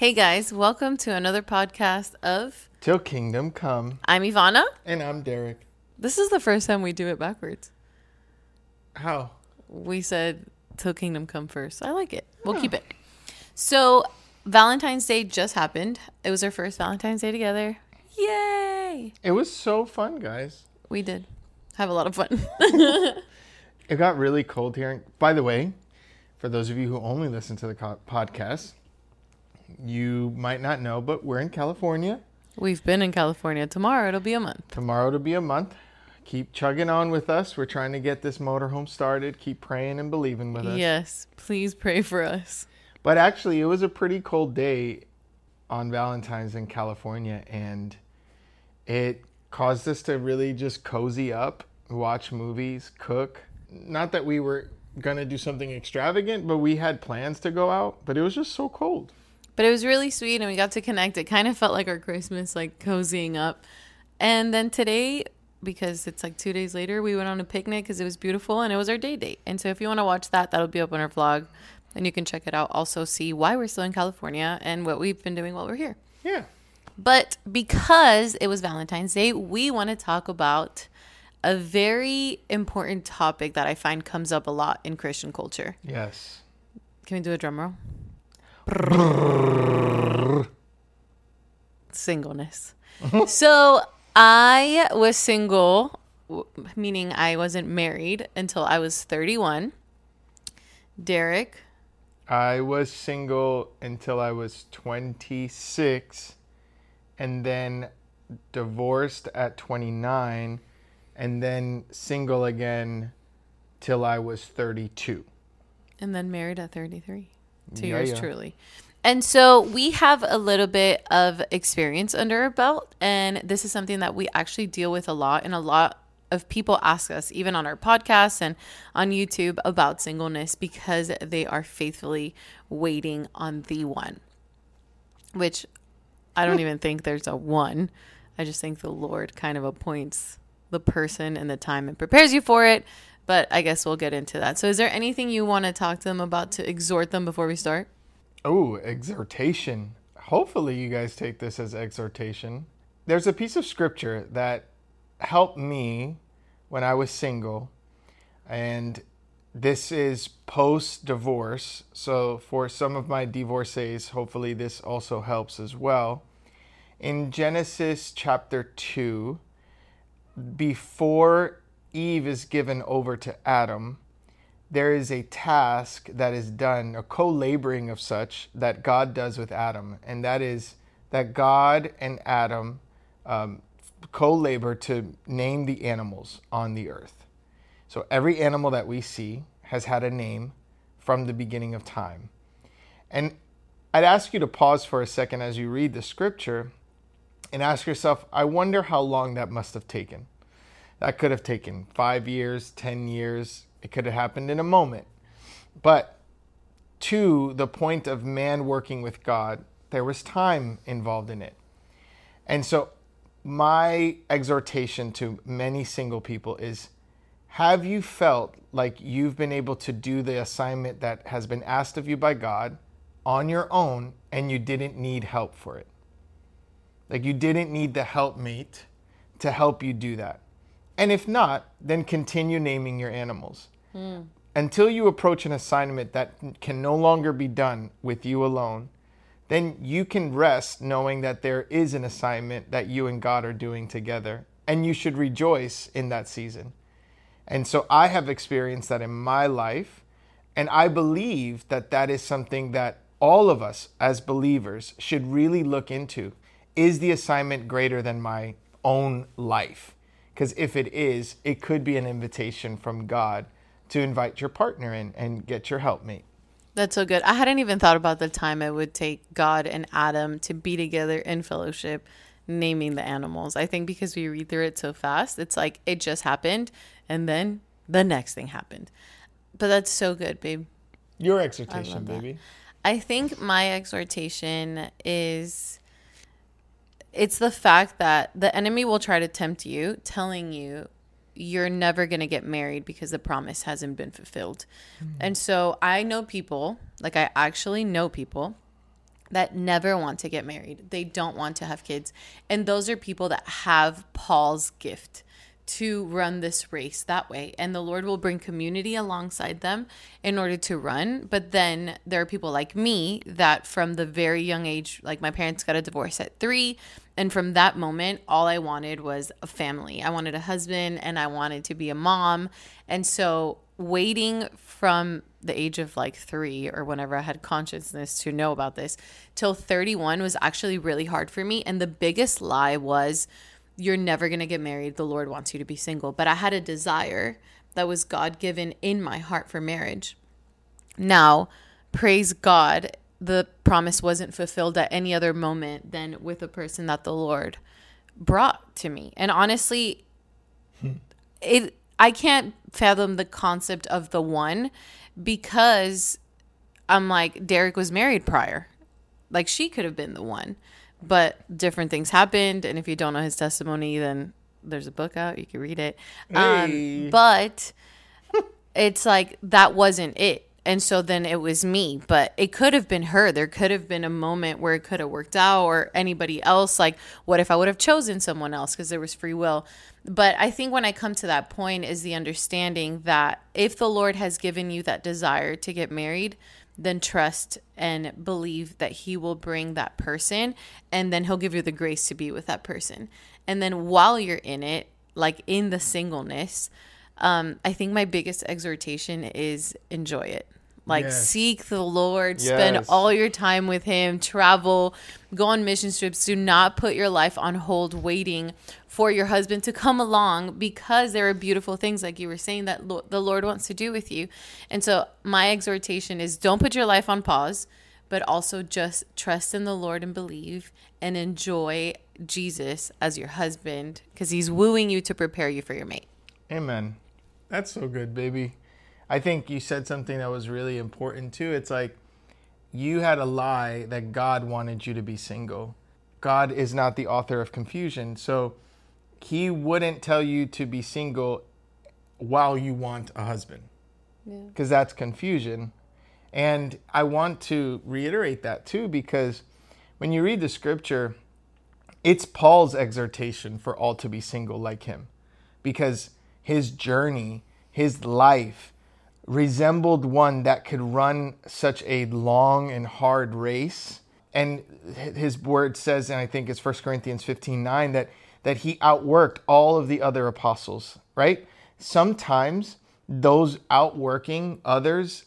Hey guys, welcome to another podcast of 'Til Kingdom Come. I'm Ivana. And I'm Derek. This is the first time we do it backwards. How? We said 'Til Kingdom Come first. I like it. We'll keep it. So Valentine's Day just happened. It was our first Valentine's Day together. Yay! It was so fun, guys. We did have a lot of fun. It got really cold here. By the way, for those of you who only listen to the podcast, you might not know, but we're in California. We've been in California. Tomorrow it'll be a month. Keep chugging on with us. We're trying to get this motorhome started. Keep praying and believing with us. Yes, please pray for us. But actually, it was a pretty cold day on Valentine's in California, and it caused us to really just cozy up, watch movies, cook. Not that we were going to do something extravagant, but we had plans to go out, but it was just so cold. But it was really sweet, and we got to connect. It kind of felt like our Christmas, like cozying up. And then today, because it's like 2 days later, we went on a picnic because it was beautiful, and it was our day date. And so if you want to watch that, that'll be up on our vlog, and you can check it out. Also see why we're still in California and what we've been doing while we're here. Yeah. But because it was Valentine's Day, we want to talk about a very important topic that I find comes up a lot in Christian culture. Yes. Can we do a drum roll? Singleness. So I was single, meaning I wasn't married until I was 31. Derek? I was single until I was 26 and then divorced at 29 and then single again till I was 32. And then married at 33. Yours truly. And so we have a little bit of experience under our belt, and this is something that we actually deal with a lot, and a lot of people ask us, even on our podcast and on YouTube, about singleness because they are faithfully waiting on the one, which I don't even think there's a one. I just think the Lord kind of appoints the person and the time and prepares you for it. But I guess we'll get into that. So is there anything you want to talk to them about, to exhort them before we start? Oh, exhortation. Hopefully you guys take this as exhortation. There's a piece of scripture that helped me when I was single. And this is post-divorce. So for some of my divorcees, hopefully this also helps as well. In Genesis chapter 2, before Eve is given over to Adam, there is a task that is done, a co-laboring of such, that God does with Adam. And that is that God and Adam co-labor to name the animals on the earth. So every animal that we see has had a name from the beginning of time. And I'd ask you to pause for a second as you read the scripture and ask yourself, I wonder how long that must have taken. That could have taken 5 years, 10 years. It could have happened in a moment. But to the point of man working with God, there was time involved in it. And so my exhortation to many single people is, have you felt like you've been able to do the assignment that has been asked of you by God on your own, and you didn't need help for it? Like you didn't need the helpmate to help you do that. And if not, then continue naming your animals until you approach an assignment that can no longer be done with you alone. Then you can rest knowing that there is an assignment that you and God are doing together, and you should rejoice in that season. And so I have experienced that in my life, and I believe that that is something that all of us as believers should really look into. Is the assignment greater than my own life? Because if it is, it could be an invitation from God to invite your partner in and get your helpmate. That's so good. I hadn't even thought about the time it would take God and Adam to be together in fellowship, naming the animals. I think because we read through it so fast, it's like it just happened and then the next thing happened. But that's so good, babe. Your exhortation, baby. I think my exhortation is, it's the fact that the enemy will try to tempt you, telling you you're never going to get married because the promise hasn't been fulfilled. And so I know people, like I actually know people that never want to get married. They don't want to have kids. And those are people that have Paul's gift to run this race that way. And the Lord will bring community alongside them in order to run. But then there are people like me that from the very young age, like my parents got a divorce at 3. And from that moment, all I wanted was a family. I wanted a husband and I wanted to be a mom. And so waiting from the age of like 3 or whenever I had consciousness to know about this till 31 was actually really hard for me. And the biggest lie was, you're never going to get married. The Lord wants you to be single. But I had a desire that was God-given in my heart for marriage. Now, praise God, the promise wasn't fulfilled at any other moment than with a person that the Lord brought to me. And honestly, I can't fathom the concept of the one, because I'm like, Derek was married prior. Like, she could have been the one. But different things happened, and if you don't know his testimony, then there's a book out. You can read it. Hey. But it's like that wasn't it. And so then it was me. But it could have been her. There could have been a moment where it could have worked out, or anybody else. Like, what if I would have chosen someone else, because there was free will? But I think when I come to that point is the understanding that if the Lord has given you that desire to get married, then trust and believe that he will bring that person, and then he'll give you the grace to be with that person. And then while you're in it, like in the singleness, I think my biggest exhortation is enjoy it. Like, yes. Seek the Lord, spend all your time with him, travel, go on mission trips. Do not put your life on hold waiting for your husband to come along, because there are beautiful things, like you were saying, that the Lord wants to do with you. And so my exhortation is, don't put your life on pause, but also just trust in the Lord and believe and enjoy Jesus as your husband, because he's wooing you to prepare you for your mate. Amen. That's so good, baby. I think you said something that was really important too. It's like, you had a lie that God wanted you to be single. God is not the author of confusion. So he wouldn't tell you to be single while you want a husband, because that's confusion. And I want to reiterate that too, because when you read the scripture, it's Paul's exhortation for all to be single like him, because his journey, his life, resembled one that could run such a long and hard race. And his word says, and I think it's 1 Corinthians 15:9, that he outworked all of the other apostles, right? Sometimes those outworking others,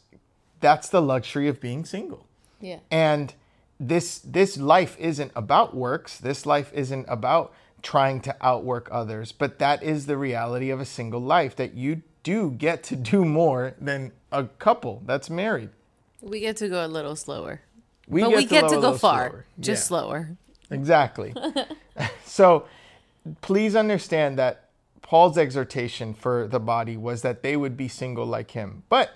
that's the luxury of being single. Yeah. And this life isn't about works. This life isn't about trying to outwork others, but that is the reality of a single life, that you do get to do more than a couple that's married. We get to go a little slower. We get to go far, just slower. Exactly. So please understand that Paul's exhortation for the body was that they would be single like him. But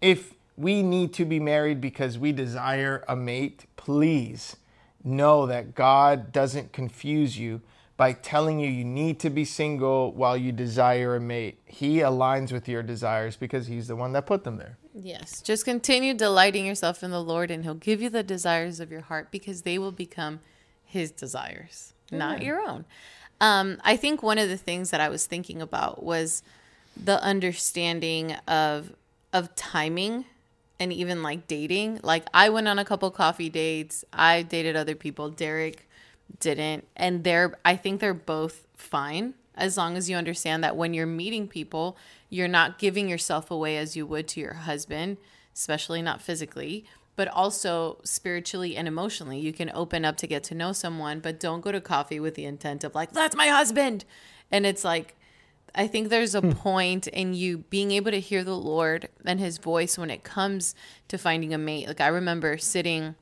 if we need to be married because we desire a mate, please know that God doesn't confuse you by telling you you need to be single while you desire a mate. He aligns with your desires, because he's the one that put them there. Yes. Just continue delighting yourself in the Lord, and he'll give you the desires of your heart, because they will become his desires, not your own. I think one of the things that I was thinking about was the understanding of timing, and even like dating. Like, I went on a couple coffee dates. I dated other people. Derek didn't, and I think they're both fine, as long as you understand that when you're meeting people, you're not giving yourself away as you would to your husband, especially not physically, but also spiritually and emotionally. You can open up to get to know someone, but don't go to coffee with the intent of like, that's my husband. And it's like, I think there's a point in you being able to hear the Lord and his voice when it comes to finding a mate. Like, I remember sitting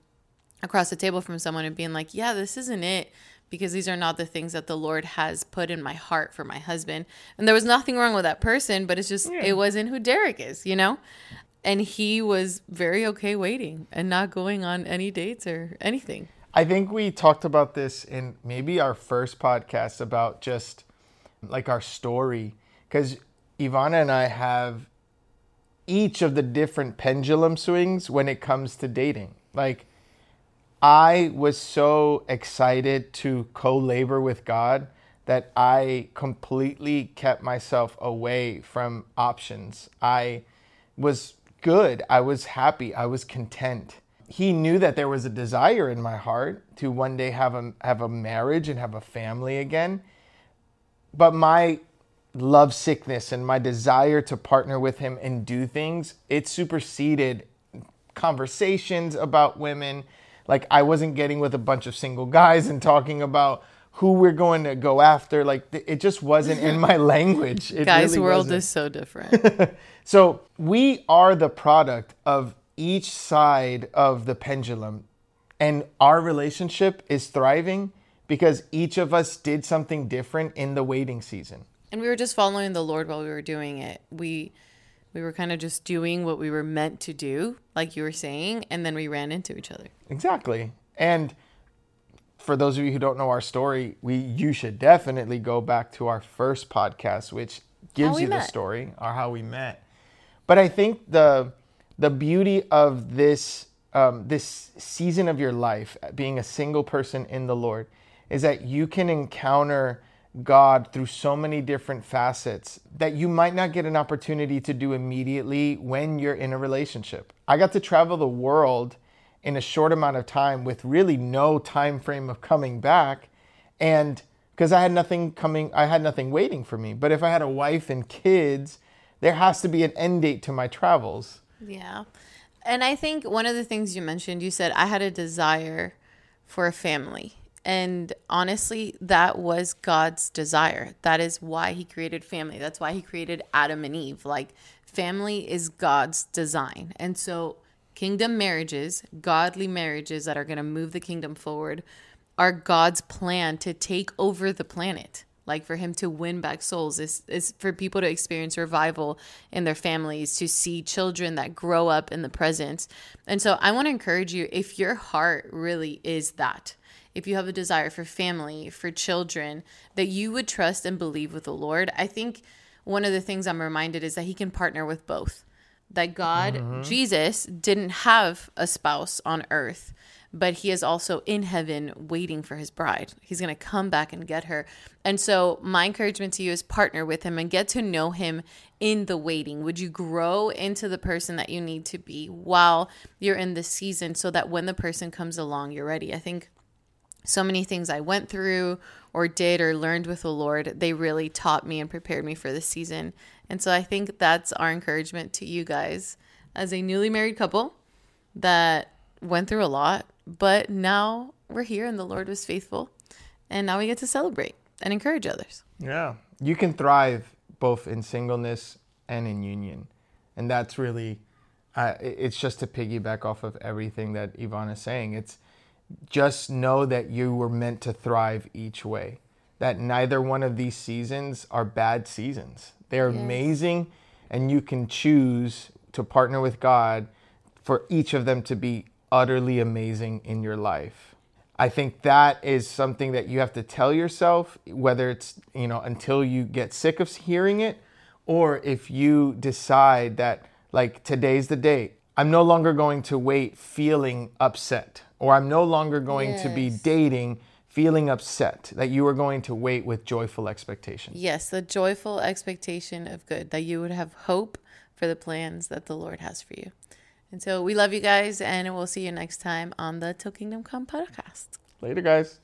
across the table from someone and being like, yeah, this isn't it, because these are not the things that the Lord has put in my heart for my husband. And there was nothing wrong with that person, but it's just, it wasn't who Derek is, you know? And he was very okay waiting and not going on any dates or anything. I think we talked about this in maybe our first podcast, about just like our story, because Ivana and I have each of the different pendulum swings when it comes to dating. Like, I was so excited to co-labor with God that I completely kept myself away from options. I was good. I was happy. I was content. He knew that there was a desire in my heart to one day have a marriage and have a family again. But my love sickness and my desire to partner with him and do things, it superseded conversations about women. Like, I wasn't getting with a bunch of single guys and talking about who we're going to go after. Like, it just wasn't in my language. It Guys' really world wasn't. Is so different. So we are the product of each side of the pendulum. And our relationship is thriving because each of us did something different in the waiting season. And we were just following the Lord while we were doing it. We were kind of just doing what we were meant to do, like you were saying, and then we ran into each other. Exactly. And for those of you who don't know our story, you should definitely go back to our first podcast, which gives you the story or how we met. But I think the beauty of this this season of your life, being a single person in the Lord, is that you can encounter God through so many different facets that you might not get an opportunity to do immediately when you're in a relationship. I got to travel the world in a short amount of time with really no time frame of coming back, and because I had nothing waiting for me. But if I had a wife and kids, there has to be an end date to my travels. Yeah. And I think one of the things you mentioned, you said I had a desire for a family. And honestly, that was God's desire. That is why he created family. That's why he created Adam and Eve. Like, family is God's design. And so kingdom marriages, godly marriages that are going to move the kingdom forward, are God's plan to take over the planet. Like, for him to win back souls is for people to experience revival in their families, to see children that grow up in the presence. And so I want to encourage you, if your heart really is that, if you have a desire for family, for children, that you would trust and believe with the Lord. I think one of the things I'm reminded is that he can partner with both. That God, Jesus, didn't have a spouse on earth, but he is also in heaven waiting for his bride. He's going to come back and get her. And so my encouragement to you is partner with him and get to know him in the waiting. Would you grow into the person that you need to be while you're in this season, so that when the person comes along, you're ready? I think so many things I went through or did or learned with the Lord, they really taught me and prepared me for this season. And so I think that's our encouragement to you guys as a newly married couple that went through a lot, but now we're here and the Lord was faithful. And now we get to celebrate and encourage others. Yeah. You can thrive both in singleness and in union. And that's really, it's just to piggyback off of everything that Ivana is saying. It's, just know that you were meant to thrive each way, that neither one of these seasons are bad seasons. They're amazing, and you can choose to partner with God for each of them to be utterly amazing in your life. I think that is something that you have to tell yourself, whether it's, until you get sick of hearing it, or if you decide that, like, today's the day. I'm no longer going to wait feeling upset, or I'm no longer going to be dating feeling upset, that you are going to wait with joyful expectation. Yes, the joyful expectation of good, that you would have hope for the plans that the Lord has for you. And so we love you guys, and we'll see you next time on the 'Til Kingdom Come podcast. Later, guys.